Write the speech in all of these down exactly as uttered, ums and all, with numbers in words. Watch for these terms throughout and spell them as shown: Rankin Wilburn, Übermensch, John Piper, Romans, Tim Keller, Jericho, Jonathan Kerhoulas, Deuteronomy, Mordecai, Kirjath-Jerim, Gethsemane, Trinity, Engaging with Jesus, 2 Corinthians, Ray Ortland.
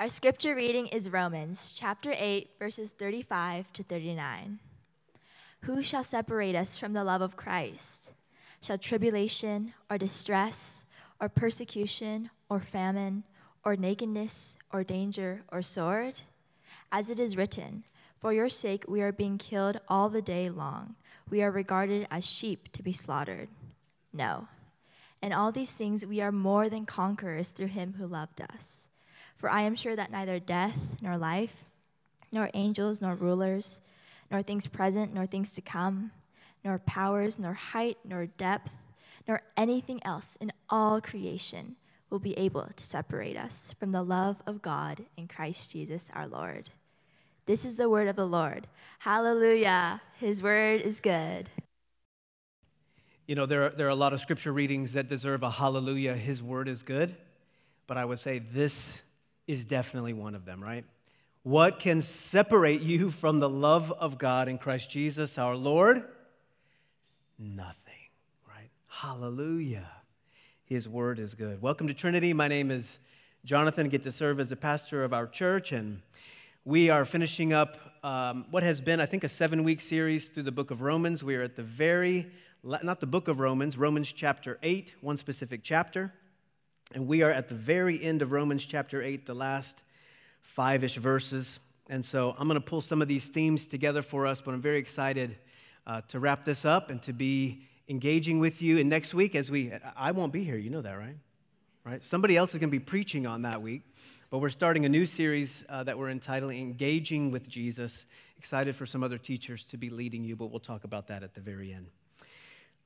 Our scripture reading is Romans chapter eight, verses thirty-five to thirty-nine. Who shall separate us from the love of Christ? Shall tribulation or distress or persecution or famine or nakedness or danger or sword? As it is written, for your sake we are being killed all the day long. We are regarded as sheep to be slaughtered. No. In all these things we are more than conquerors through him who loved us. For I am sure that neither death, nor life, nor angels, nor rulers, nor things present, nor things to come, nor powers, nor height, nor depth, nor anything else in all creation will be able to separate us from the love of God in Christ Jesus our Lord. This is the word of the Lord. Hallelujah. His word is good. You know, there are, there are a lot of scripture readings that deserve a hallelujah, his word is good, but I would say this is definitely one of them, right? What can separate you from the love of God in Christ Jesus our Lord? Nothing, right? Hallelujah. His word is good. Welcome to Trinity. My name is Jonathan. I get to serve as the pastor of our church, and we are finishing up um, what has been, I think, a seven-week series through the book of Romans. We are at the very, not the book of Romans, Romans chapter eight, one specific chapter. And we are at the very end of Romans chapter eight, the last five-ish verses. And so I'm going to pull some of these themes together for us, but I'm very excited uh, to wrap this up and to be engaging with you. And next week, as we, I won't be here, you know that, right? Right? Somebody else is going to be preaching on that week, but we're starting a new series uh, that we're entitling Engaging with Jesus. Excited for some other teachers to be leading you, but we'll talk about that at the very end.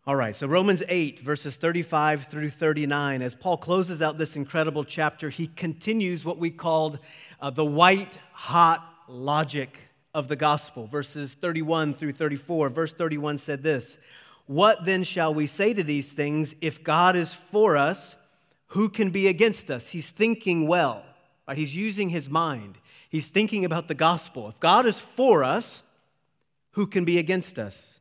All right, so Romans eight, verses thirty-five through thirty-nine. As Paul closes out this incredible chapter, he continues what we called uh, the white-hot logic of the gospel. Verses thirty-one through thirty-four. Verse thirty-one said this, "What then shall we say to these things? If God is for us, who can be against us?" He's thinking well, right? He's using his mind. He's thinking about the gospel. If God is for us, who can be against us?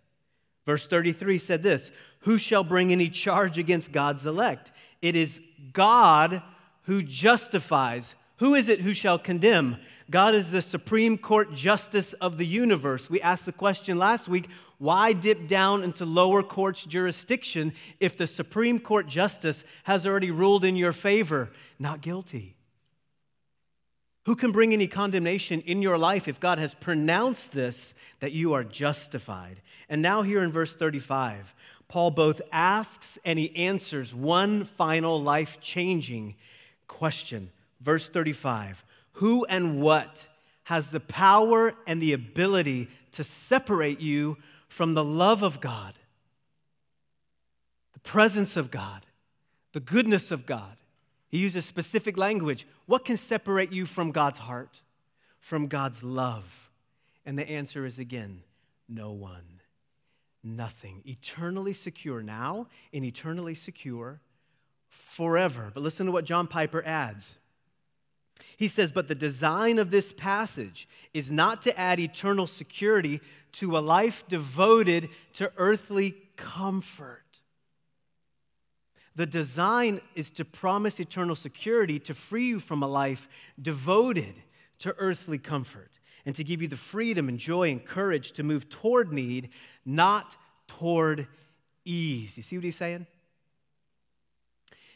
Verse thirty-three said this, "Who shall bring any charge against God's elect? It is God who justifies. Who is it who shall condemn? God is the Supreme Court Justice of the universe." We asked the question last week, why dip down into lower court's jurisdiction if the Supreme Court Justice has already ruled in your favor? Not guilty. Who can bring any condemnation in your life if God has pronounced this, that you are justified? And now here in verse thirty-five, Paul both asks and he answers one final life-changing question. Verse thirty-five, who and what has the power and the ability to separate you from the love of God, the presence of God, the goodness of God? He uses specific language. What can separate you from God's heart, from God's love? And the answer is, again, no one, nothing. Eternally secure now and eternally secure forever. But listen to what John Piper adds. He says, but the design of this passage is not to add eternal security to a life devoted to earthly comfort. The design is to promise eternal security, to free you from a life devoted to earthly comfort, and to give you the freedom and joy and courage to move toward need, not toward ease. You see what he's saying?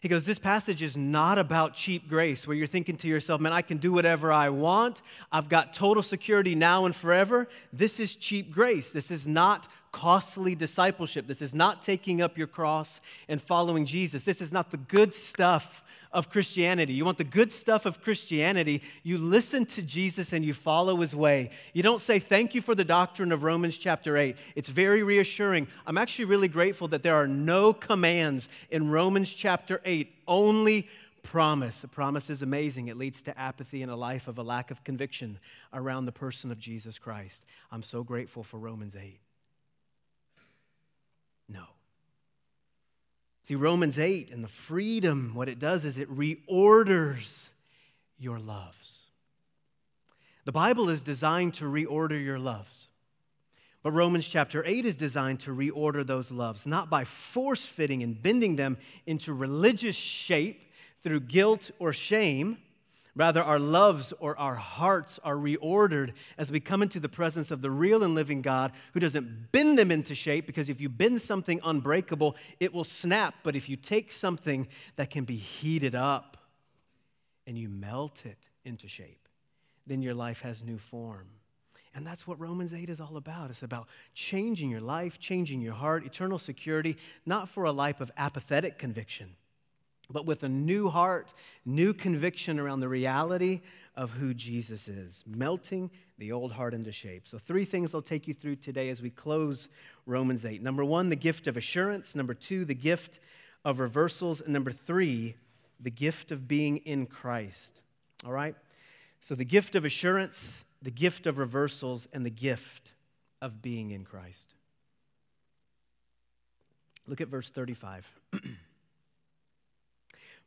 He goes, this passage is not about cheap grace, where you're thinking to yourself, man, I can do whatever I want. I've got total security now and forever. This is cheap grace. This is not costly discipleship. This is not taking up your cross and following Jesus. This is not the good stuff of Christianity. You want the good stuff of Christianity, you listen to Jesus and you follow his way. You don't say, thank you for the doctrine of Romans chapter eight. It's very reassuring. I'm actually really grateful that there are no commands in Romans chapter eight, only promise. The promise is amazing. It leads to apathy and a life of a lack of conviction around the person of Jesus Christ. I'm so grateful for Romans eight. No. See, Romans eight and the freedom, what it does is it reorders your loves. The Bible is designed to reorder your loves. But Romans chapter eight is designed to reorder those loves, not by force-fitting and bending them into religious shape through guilt or shame, Rather, our loves or our hearts are reordered as we come into the presence of the real and living God who doesn't bend them into shape, because if you bend something unbreakable, it will snap. But if you take something that can be heated up and you melt it into shape, then your life has new form. And that's what Romans eight is all about. It's about changing your life, changing your heart, eternal security, not for a life of apathetic conviction, but with a new heart, new conviction around the reality of who Jesus is, melting the old heart into shape. So three things I'll take you through today as we close Romans eight. Number one, the gift of assurance. Number two, the gift of reversals. And number three, the gift of being in Christ. All right? So the gift of assurance, the gift of reversals, and the gift of being in Christ. Look at verse thirty-five.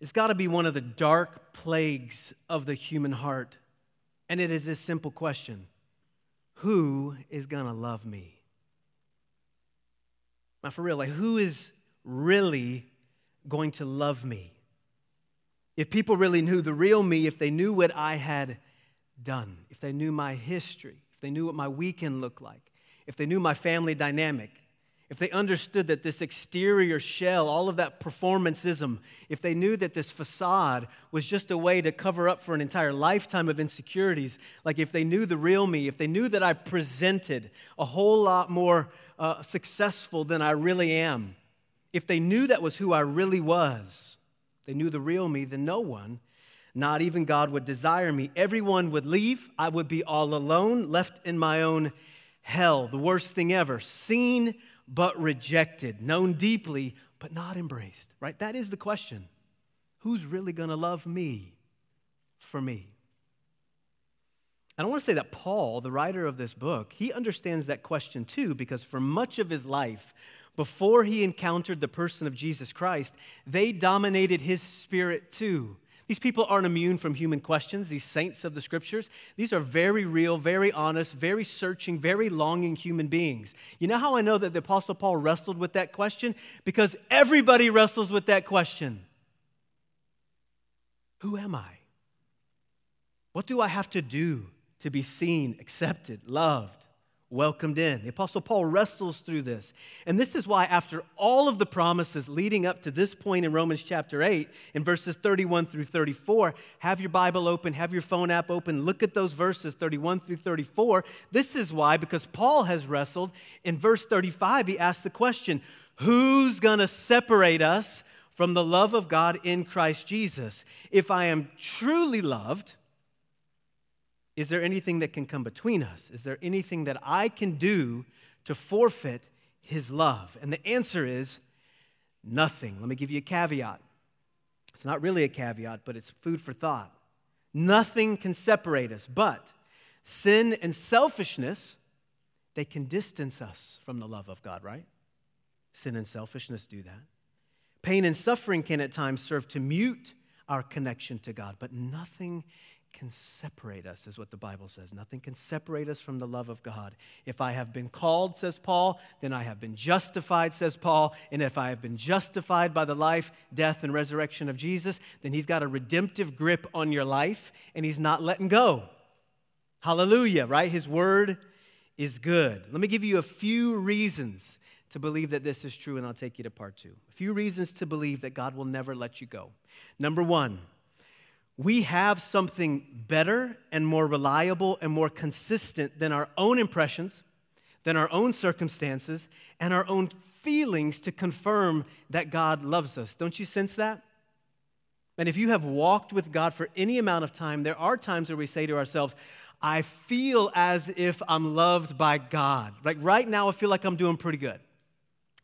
It's got to be one of the dark plagues of the human heart. And it is this simple question. Who is going to love me? Now, for real, like, who is really going to love me? If people really knew the real me, if they knew what I had done, if they knew my history, if they knew what my weekend looked like, if they knew my family dynamic, if they understood that this exterior shell, all of that performanceism, if they knew that this facade was just a way to cover up for an entire lifetime of insecurities, like if they knew the real me, if they knew that I presented a whole lot more uh, successful than I really am, if they knew that was who I really was, they knew the real me, then no one, not even God, would desire me. Everyone would leave. I would be all alone, left in my own hell, the worst thing ever, seen but rejected, known deeply but not embraced, right? That is the question. Who's really going to love me for me? And I want to say that Paul, the writer of this book, he understands that question too, because for much of his life, before he encountered the person of Jesus Christ, they dominated his spirit too. These people aren't immune from human questions, these saints of the Scriptures. These are very real, very honest, very searching, very longing human beings. You know how I know that the Apostle Paul wrestled with that question? Because everybody wrestles with that question. Who am I? What do I have to do to be seen, accepted, loved, welcomed in? The Apostle Paul wrestles through this. And this is why, after all of the promises leading up to this point in Romans chapter eight, in verses thirty-one through thirty-four, have your Bible open, have your phone app open, look at those verses thirty-one through thirty-four. This is why, because Paul has wrestled, in verse thirty-five, he asks the question, who's going to separate us from the love of God in Christ Jesus? If I am truly loved, is there anything that can come between us? Is there anything that I can do to forfeit his love? And the answer is nothing. Let me give you a caveat. It's not really a caveat, but it's food for thought. Nothing can separate us, but sin and selfishness, they can distance us from the love of God, right? Sin and selfishness do that. Pain and suffering can at times serve to mute our connection to God, but nothing can separate us, is what the Bible says. Nothing can separate us from the love of God. If I have been called, says Paul, then I have been justified, says Paul. And if I have been justified by the life, death, and resurrection of Jesus, then he's got a redemptive grip on your life, and he's not letting go. Hallelujah, right? His word is good. Let me give you a few reasons to believe that this is true, and I'll take you to part two. A few reasons to believe that God will never let you go. Number one, we have something better and more reliable and more consistent than our own impressions, than our own circumstances, and our own feelings to confirm that God loves us. Don't you sense that? And if you have walked with God for any amount of time, there are times where we say to ourselves, I feel as if I'm loved by God. Like right now, I feel like I'm doing pretty good.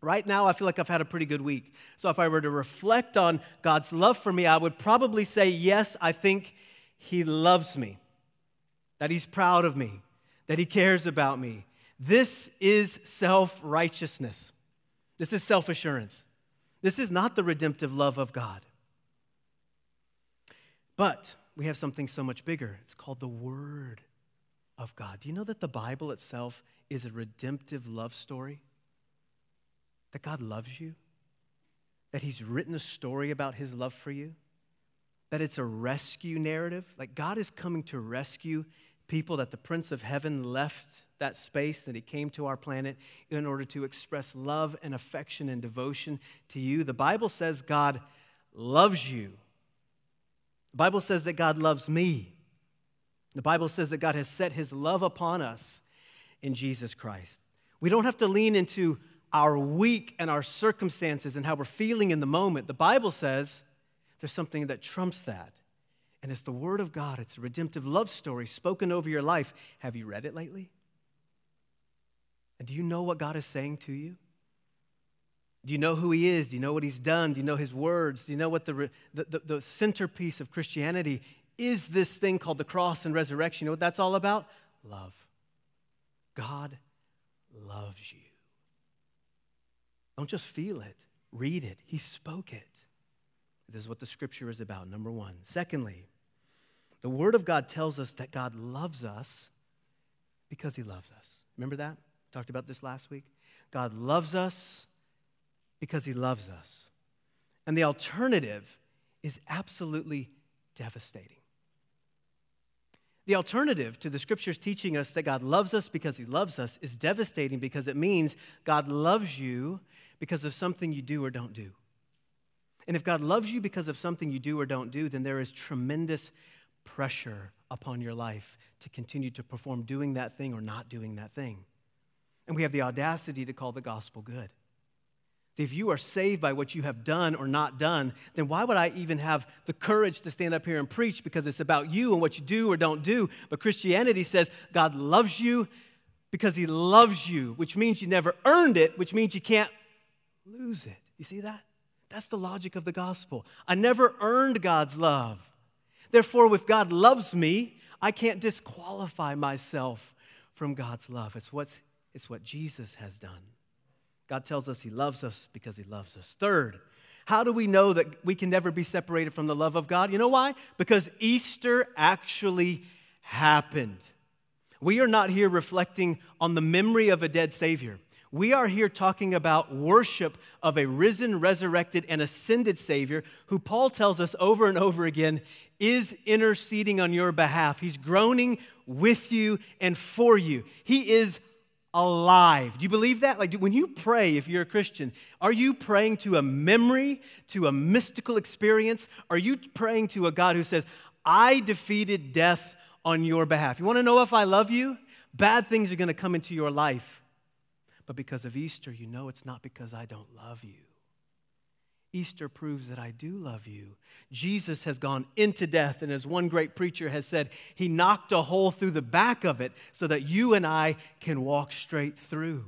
Right now, I feel like I've had a pretty good week. So if I were to reflect on God's love for me, I would probably say, yes, I think he loves me, that he's proud of me, that he cares about me. This is self-righteousness. This is self-assurance. This is not the redemptive love of God. But we have something so much bigger. It's called the Word of God. Do you know that the Bible itself is a redemptive love story? That God loves you? That he's written a story about his love for you? That it's a rescue narrative? Like God is coming to rescue people, that the Prince of Heaven left that space, that he came to our planet in order to express love and affection and devotion to you. The Bible says God loves you. The Bible says that God loves me. The Bible says that God has set his love upon us in Jesus Christ. We don't have to lean into our weak and our circumstances and how we're feeling in the moment. The Bible says there's something that trumps that, and it's the Word of God. It's a redemptive love story spoken over your life. Have you read it lately? And do you know what God is saying to you? Do you know who he is? Do you know what he's done? Do you know his words? Do you know what the, the, the, the centerpiece of Christianity is? This thing called the cross and resurrection. You know what that's all about? Love. God loves you. Don't just feel it. Read it. He spoke it. This is what the Scripture is about, number one. Secondly, the Word of God tells us that God loves us because he loves us. Remember that? Talked about this last week. God loves us because he loves us. And the alternative is absolutely devastating. The alternative to the Scriptures teaching us that God loves us because he loves us is devastating, because it means God loves you because of something you do or don't do. And if God loves you because of something you do or don't do, then there is tremendous pressure upon your life to continue to perform doing that thing or not doing that thing. And we have the audacity to call the gospel good. If you are saved by what you have done or not done, then why would I even have the courage to stand up here and preach? Because it's about you and what you do or don't do. But Christianity says God loves you because he loves you, which means you never earned it, which means you can't lose it. You see that? That's the logic of the gospel. I never earned God's love. Therefore, if God loves me, I can't disqualify myself from God's love. It's what's, it's what Jesus has done. God tells us he loves us because he loves us. Third, how do we know that we can never be separated from the love of God? You know why? Because Easter actually happened. We are not here reflecting on the memory of a dead Savior. We are here talking about worship of a risen, resurrected, and ascended Savior who Paul tells us over and over again is interceding on your behalf. He's groaning with you and for you. He is alive. Do you believe that? Like when you pray, if you're a Christian, are you praying to a memory, to a mystical experience? Are you praying to a God who says, I defeated death on your behalf? You want to know if I love you? Bad things are going to come into your life. But because of Easter, you know it's not because I don't love you. Easter proves that I do love you. Jesus has gone into death, and as one great preacher has said, he knocked a hole through the back of it so that you and I can walk straight through.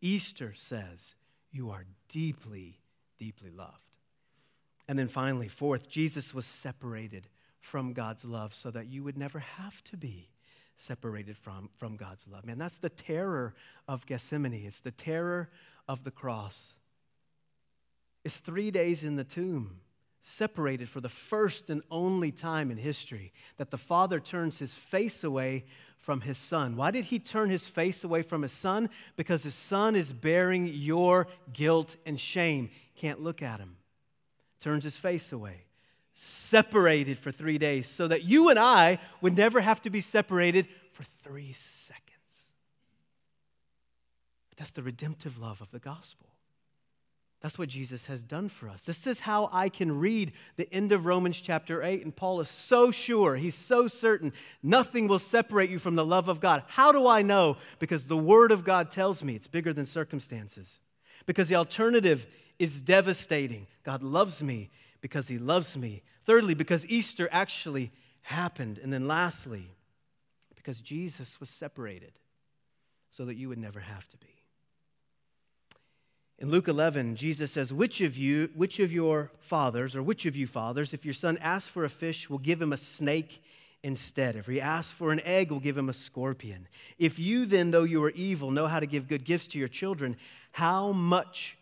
Easter says you are deeply, deeply loved. And then finally, fourth, Jesus was separated from God's love so that you would never have to be separated from, from God's love. Man, that's the terror of Gethsemane. It's the terror of the cross. It's three days in the tomb, separated for the first and only time in history, that the Father turns his face away from his Son. Why did he turn his face away from his Son? Because his Son is bearing your guilt and shame. Can't look at him. Turns his face away. Separated for three days so that you and I would never have to be separated for three seconds. But that's the redemptive love of the gospel. That's what Jesus has done for us. This is how I can read the end of Romans chapter eight, and Paul is so sure, he's so certain, nothing will separate you from the love of God. How do I know? Because the Word of God tells me it's bigger than circumstances. Because the alternative is devastating. God loves me because he loves me. Thirdly, because Easter actually happened. And then lastly, because Jesus was separated so that you would never have to be. In Luke eleven, Jesus says, which of you, which of your fathers, or which of you fathers, if your son asks for a fish, will give him a snake instead. If he asks for an egg, we'll give him a scorpion. If you then, though you are evil, know how to give good gifts to your children, how much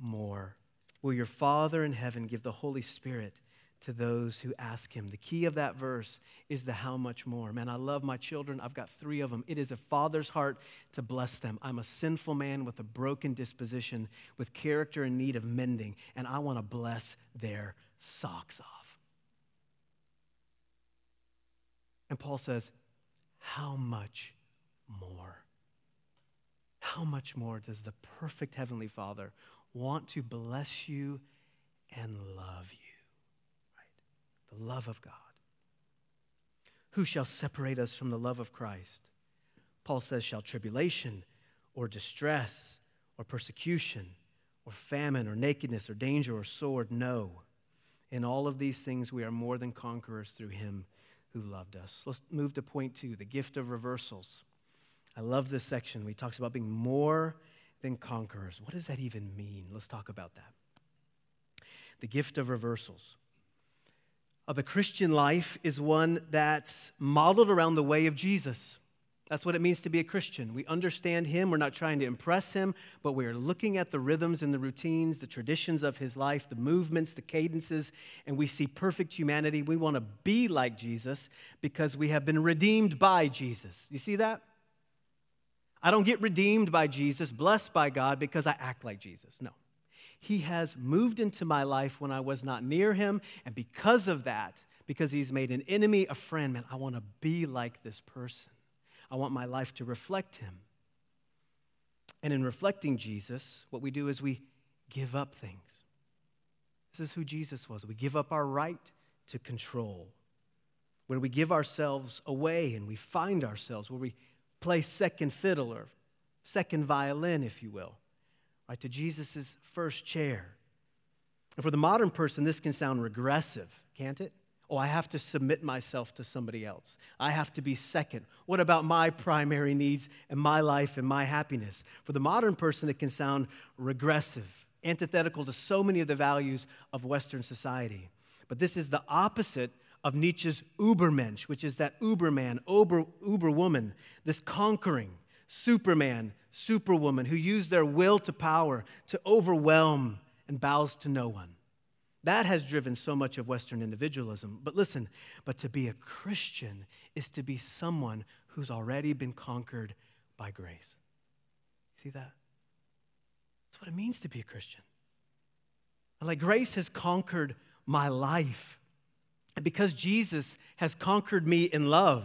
more will your Father in heaven give the Holy Spirit to those who ask him? The key of that verse is the how much more. Man, I love my children. I've got three of them. It is a father's heart to bless them. I'm a sinful man with a broken disposition, with character in need of mending, and I want to bless their socks off. And Paul says, how much more? How much more does the perfect Heavenly Father want to bless you and love you? The love of God. Who shall separate us from the love of Christ? Paul says, shall tribulation or distress or persecution or famine or nakedness or danger or sword? No. In all of these things, we are more than conquerors through him who loved us. Let's move to point two, the gift of reversals. I love this section. He talks about being more than conquerors. What does that even mean? Let's talk about that. The gift of reversals. Uh, the Christian life is one that's modeled around the way of Jesus. That's what it means to be a Christian. We understand him. We're not trying to impress him, but we are looking at the rhythms and the routines, the traditions of his life, the movements, the cadences, and we see perfect humanity. We want to be like Jesus because we have been redeemed by Jesus. You see that? I don't get redeemed by Jesus, blessed by God, because I act like Jesus. No. He has moved into my life when I was not near him, and because of that, because he's made an enemy a friend, man, I want to be like this person. I want my life to reflect him. And in reflecting Jesus, what we do is we give up things. This is who Jesus was. We give up our right to control, where we give ourselves away and we find ourselves, where we play second fiddle or second violin, if you will. Right, to Jesus' first chair. And for the modern person, this can sound regressive, can't it? Oh, I have to submit myself to somebody else. I have to be second. What about my primary needs and my life and my happiness? For the modern person, it can sound regressive, antithetical to so many of the values of Western society. But this is the opposite of Nietzsche's Übermensch, which is that Uberman, Uber, Uberwoman, this conquering Superman, Superwoman, who use their will to power to overwhelm and bows to no one. That has driven so much of Western individualism. But listen, but to be a Christian is to be someone who's already been conquered by grace. See that? That's what it means to be a Christian. And like grace has conquered my life. And because Jesus has conquered me in love,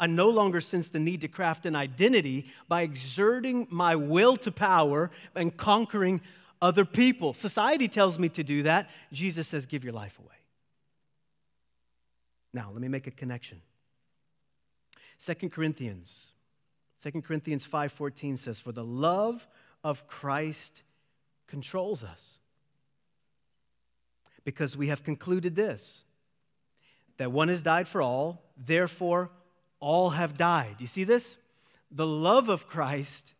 I no longer sense the need to craft an identity by exerting my will to power and conquering other people. Society tells me to do that. Jesus says, give your life away. Now, let me make a connection. Second Corinthians, Second Corinthians five fourteen says, for the love of Christ controls us, because we have concluded this, that one has died for all, therefore all have died. You see this? The love of Christ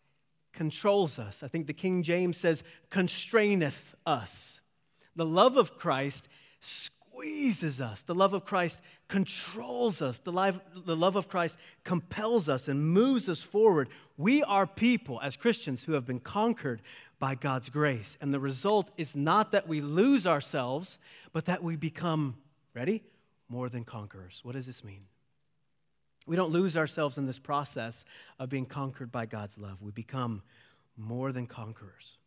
controls us. I think the King James says, constraineth us. The love of Christ squeezes us. The love of Christ controls us. The, life, the love of Christ compels us and moves us forward. We are people, as Christians, who have been conquered by God's grace. And the result is not that we lose ourselves, but that we become, ready? More than conquerors. What does this mean? We don't lose ourselves in this process of being conquered by God's love. We become more than conquerors.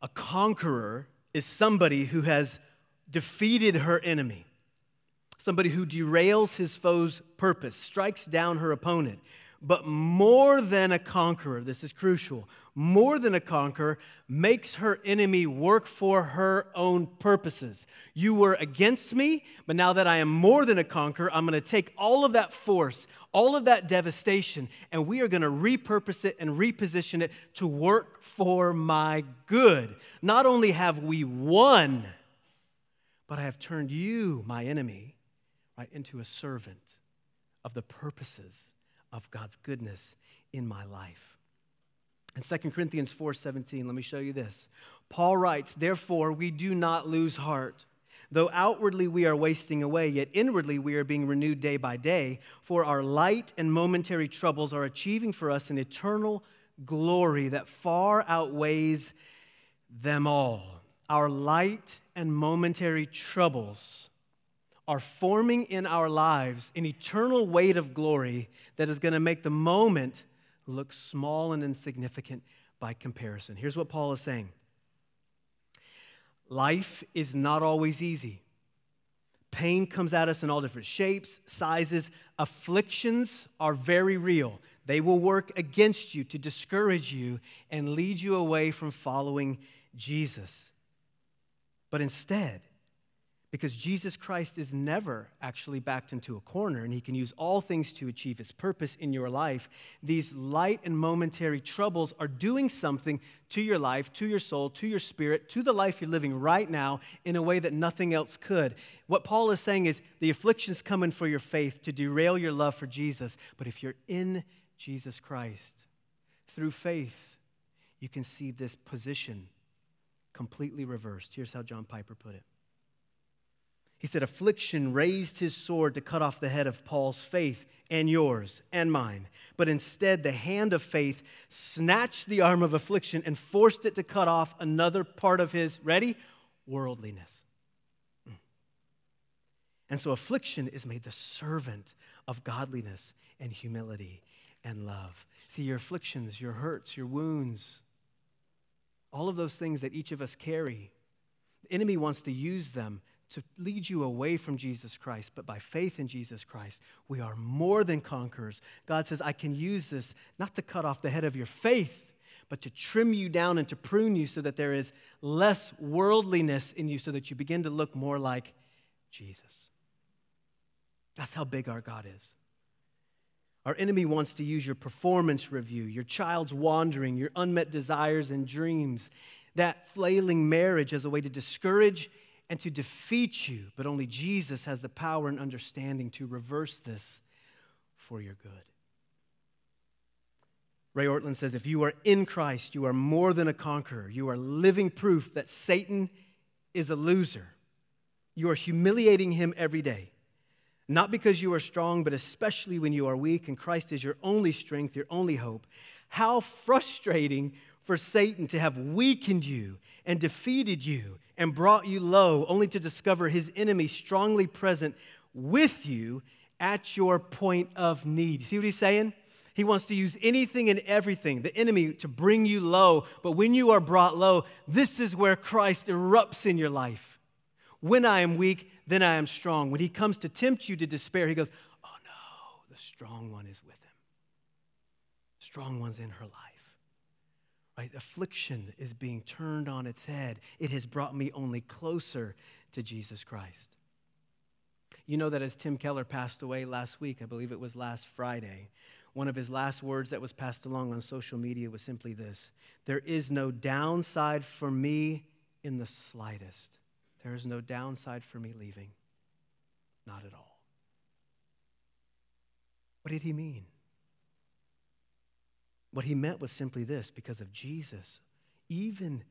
A conqueror is somebody who has defeated her enemy, somebody who derails his foe's purpose, strikes down her opponent. But more than a conqueror, this is crucial, more than a conqueror makes her enemy work for her own purposes. You were against me, but now that I am more than a conqueror, I'm going to take all of that force, all of that devastation, and we are going to repurpose it and reposition it to work for my good. Not only have we won, but I have turned you, my enemy, right, into a servant of the purposes of God's goodness in my life. In Second Corinthians four seventeen, let me show you this. Paul writes, therefore, we do not lose heart. Though outwardly we are wasting away, yet inwardly we are being renewed day by day. For our light and momentary troubles are achieving for us an eternal glory that far outweighs them all. Our light and momentary troubles are forming in our lives an eternal weight of glory that is going to make the moment look small and insignificant by comparison. Here's what Paul is saying. Life is not always easy. Pain comes at us in all different shapes, sizes. Afflictions are very real. They will work against you to discourage you and lead you away from following Jesus. But instead, because Jesus Christ is never actually backed into a corner, and he can use all things to achieve his purpose in your life, these light and momentary troubles are doing something to your life, to your soul, to your spirit, to the life you're living right now in a way that nothing else could. What Paul is saying is the affliction's coming for your faith to derail your love for Jesus, but if you're in Jesus Christ, through faith, you can see this position completely reversed. Here's how John Piper put it. He said, affliction raised his sword to cut off the head of Paul's faith and yours and mine. But instead, the hand of faith snatched the arm of affliction and forced it to cut off another part of his, ready, worldliness. And so affliction is made the servant of godliness and humility and love. See, your afflictions, your hurts, your wounds, all of those things that each of us carry, the enemy wants to use them to lead you away from Jesus Christ, but by faith in Jesus Christ, we are more than conquerors. God says, I can use this not to cut off the head of your faith, but to trim you down and to prune you so that there is less worldliness in you so that you begin to look more like Jesus. That's how big our God is. Our enemy wants to use your performance review, your child's wandering, your unmet desires and dreams, that flailing marriage as a way to discourage and to defeat you, but only Jesus has the power and understanding to reverse this for your good. Ray Ortland says, if you are in Christ, you are more than a conqueror. You are living proof that Satan is a loser. You are humiliating him every day, not because you are strong, but especially when you are weak, and Christ is your only strength, your only hope. How frustrating for Satan to have weakened you and defeated you and brought you low, only to discover his enemy strongly present with you at your point of need. You see what he's saying? He wants to use anything and everything, the enemy, to bring you low. But when you are brought low, this is where Christ erupts in your life. When I am weak, then I am strong. When he comes to tempt you to despair, he goes, oh no, the strong one is with him. The strong one's in her life. Right? Affliction is being turned on its head. It has brought me only closer to Jesus Christ. You know that as Tim Keller passed away last week, I believe it was last Friday, one of his last words that was passed along on social media was simply this: there is no downside for me in the slightest. There is no downside for me leaving. Not at all. What did he mean? What he meant was simply this: because of Jesus, even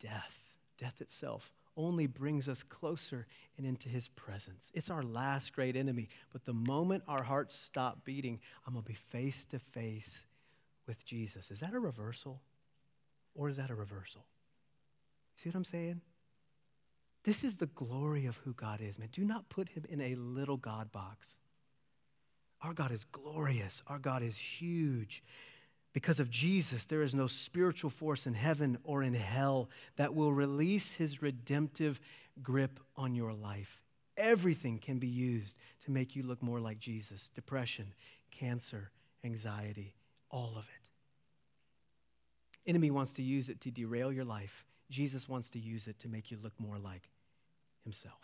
death, death itself, only brings us closer and into his presence. It's our last great enemy. But the moment our hearts stop beating, I'm going to be face to face with Jesus. Is that a reversal? Or is that a reversal? See what I'm saying? This is the glory of who God is, man. Do not put him in a little God box. Our God is glorious. Our God is huge. Because of Jesus, there is no spiritual force in heaven or in hell that will release his redemptive grip on your life. Everything can be used to make you look more like Jesus. Depression, cancer, anxiety, all of it. Enemy wants to use it to derail your life. Jesus wants to use it to make you look more like himself.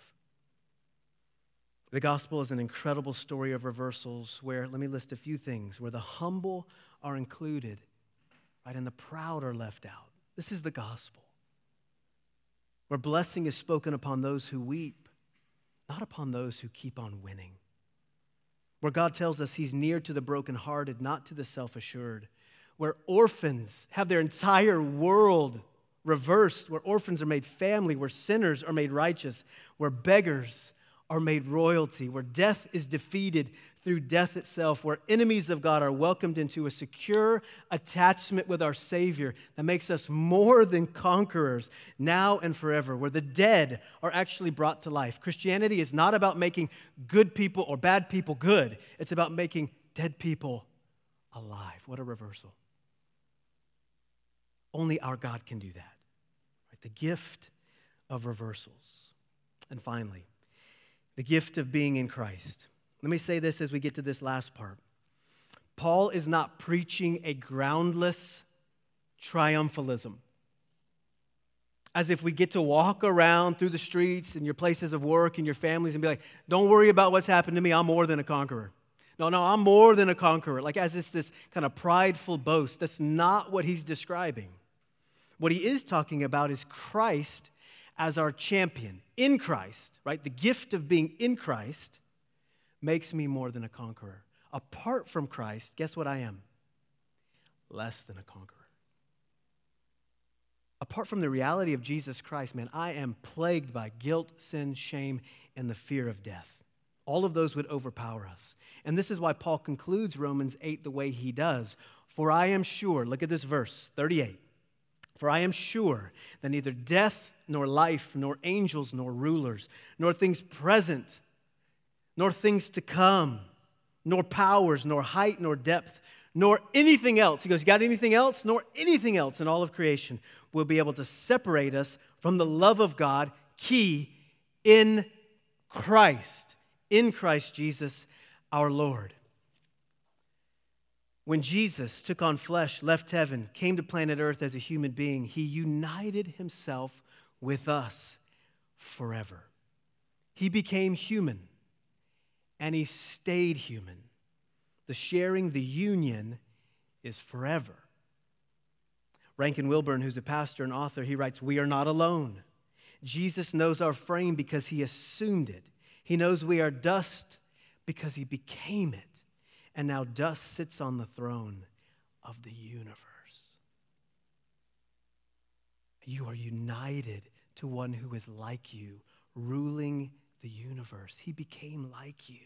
The gospel is an incredible story of reversals where, let me list a few things, where the humble are included, right, and the proud are left out. This is the gospel, where blessing is spoken upon those who weep, not upon those who keep on winning. Where God tells us he's near to the brokenhearted, not to the self-assured. Where orphans have their entire world reversed, where orphans are made family, where sinners are made righteous, where beggars are made royalty, where death is defeated through death itself, where enemies of God are welcomed into a secure attachment with our Savior that makes us more than conquerors now and forever, where the dead are actually brought to life. Christianity is not about making good people or bad people good. It's about making dead people alive. What a reversal. Only our God can do that. Right? The gift of reversals. And finally, the gift of being in Christ. Let me say this as we get to this last part. Paul is not preaching a groundless triumphalism, as if we get to walk around through the streets and your places of work and your families and be like, don't worry about what's happened to me. I'm more than a conqueror. No, no, I'm more than a conqueror. Like as it's this kind of prideful boast. That's not what he's describing. What he is talking about is Christ as our champion. In Christ, right? The gift of being in Christ makes me more than a conqueror. Apart from Christ, guess what I am? Less than a conqueror. Apart from the reality of Jesus Christ, man, I am plagued by guilt, sin, shame, and the fear of death. All of those would overpower us. And this is why Paul concludes Romans eight the way he does. For I am sure, look at this verse, thirty-eight. For I am sure that neither death nor life, nor angels, nor rulers, nor things present, nor things to come, nor powers, nor height, nor depth, nor anything else. He goes, you got anything else? Nor anything else in all of creation will be able to separate us from the love of God, key, in Christ. In Christ Jesus, our Lord. When Jesus took on flesh, left heaven, came to planet Earth as a human being, he united himself with us forever. He became human, and he stayed human. The sharing, the union, is forever. Rankin Wilburn, who's a pastor and author, he writes, we are not alone. Jesus knows our frame because he assumed it. He knows we are dust because he became it. And now dust sits on the throne of the universe. You are united to one who is like you, ruling the universe. He became like you.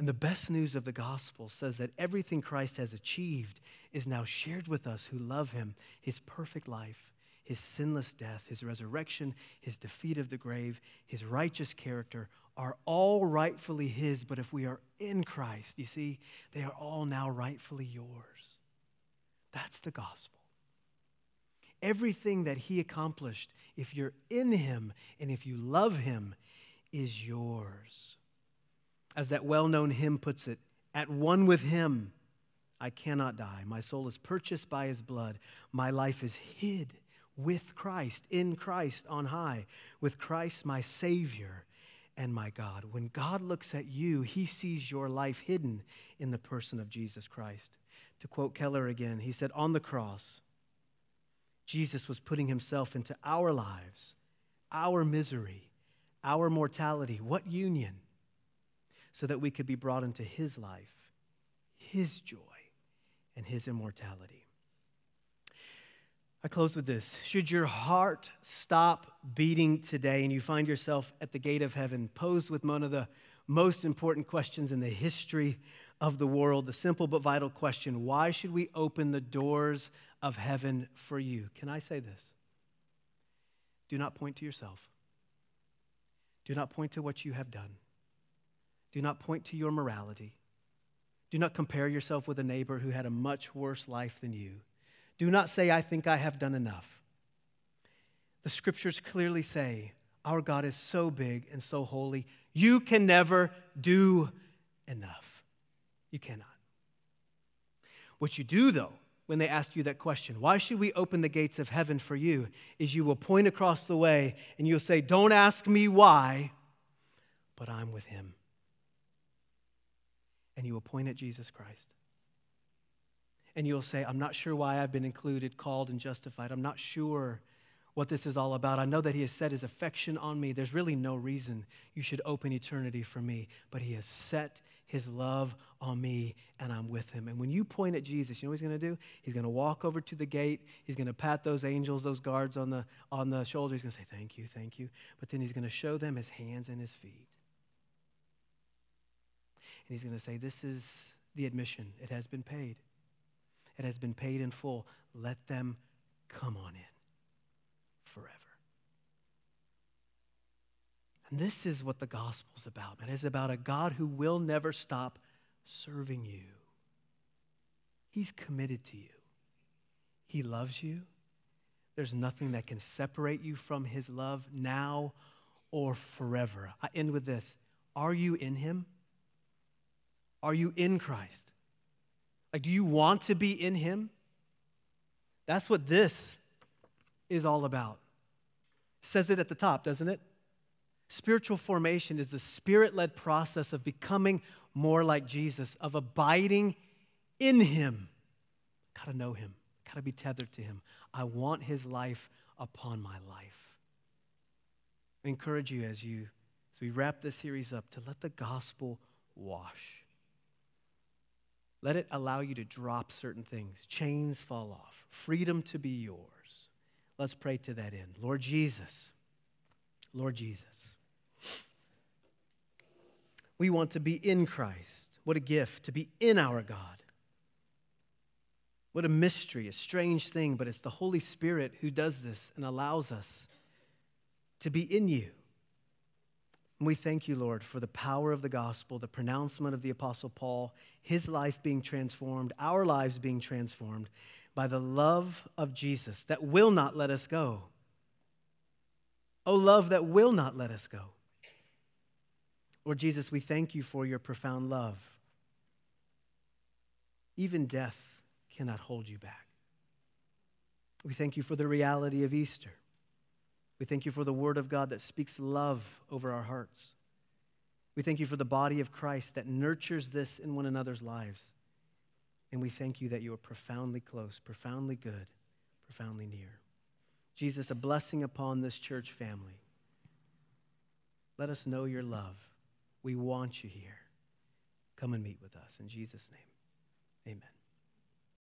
And the best news of the gospel says that everything Christ has achieved is now shared with us who love him, his perfect life, his sinless death, his resurrection, his defeat of the grave, his righteous character are all rightfully his, but if we are in Christ, you see, they are all now rightfully yours. That's the gospel. Everything that he accomplished, if you're in him and if you love him, is yours. As that well-known hymn puts it, at one with him, I cannot die. My soul is purchased by his blood. My life is hid with Christ, in Christ on high, with Christ my Savior and my God. When God looks at you, he sees your life hidden in the person of Jesus Christ. To quote Keller again, he said, on the cross, Jesus was putting himself into our lives, our misery, our mortality, what union, so that we could be brought into his life, his joy, and his immortality. I close with this. Should your heart stop beating today and you find yourself at the gate of heaven, posed with one of the most important questions in the history of the world, the simple but vital question, why should we open the doors of heaven for you? Can I say this? Do not point to yourself. Do not point to what you have done. Do not point to your morality. Do not compare yourself with a neighbor who had a much worse life than you. Do not say, I think I have done enough. The scriptures clearly say, our God is so big and so holy, you can never do enough. You cannot. What you do, though, when they ask you that question, why should we open the gates of heaven for you, is you will point across the way and you'll say, don't ask me why, but I'm with him. And you will point at Jesus Christ. And you'll say, I'm not sure why I've been included, called, and justified. I'm not sure what this is all about. I know that he has set his affection on me. There's really no reason you should open eternity for me, but he has set his love on me, and I'm with him. And when you point at Jesus, you know what he's going to do? He's going to walk over to the gate. He's going to pat those angels, those guards on the, on the shoulder. He's going to say, thank you, thank you. But then he's going to show them his hands and his feet. And he's going to say, this is the admission. It has been paid. It has been paid in full. Let them come on in forever. And this is what the gospel's about, man. It's about a God who will never stop serving you. He's committed to you. He loves you. There's nothing that can separate you from his love now or forever. I end with this. Are you in him? Are you in Christ? Like, do you want to be in him? That's what this is all about. It says it at the top, doesn't it? Spiritual formation is the Spirit-led process of becoming more like Jesus, of abiding in him. Gotta know him. Gotta be tethered to him. I want his life upon my life. I encourage you as you, as we wrap this series up, to let the gospel wash. Let it allow you to drop certain things. Chains fall off. Freedom to be yours. Let's pray to that end. Lord Jesus, Lord Jesus, we want to be in Christ. What a gift to be in our God. What a mystery, a strange thing, but it's the Holy Spirit who does this and allows us to be in you. And we thank you, Lord, for the power of the gospel, the pronouncement of the Apostle Paul, his life being transformed, our lives being transformed by the love of Jesus that will not let us go. Oh, love that will not let us go. Lord Jesus, we thank you for your profound love. Even death cannot hold you back. We thank you for the reality of Easter. We thank you for the word of God that speaks love over our hearts. We thank you for the body of Christ that nurtures this in one another's lives. And we thank you that you are profoundly close, profoundly good, profoundly near. Jesus, a blessing upon this church family. Let us know your love. We want you here. Come and meet with us. In Jesus' name, amen.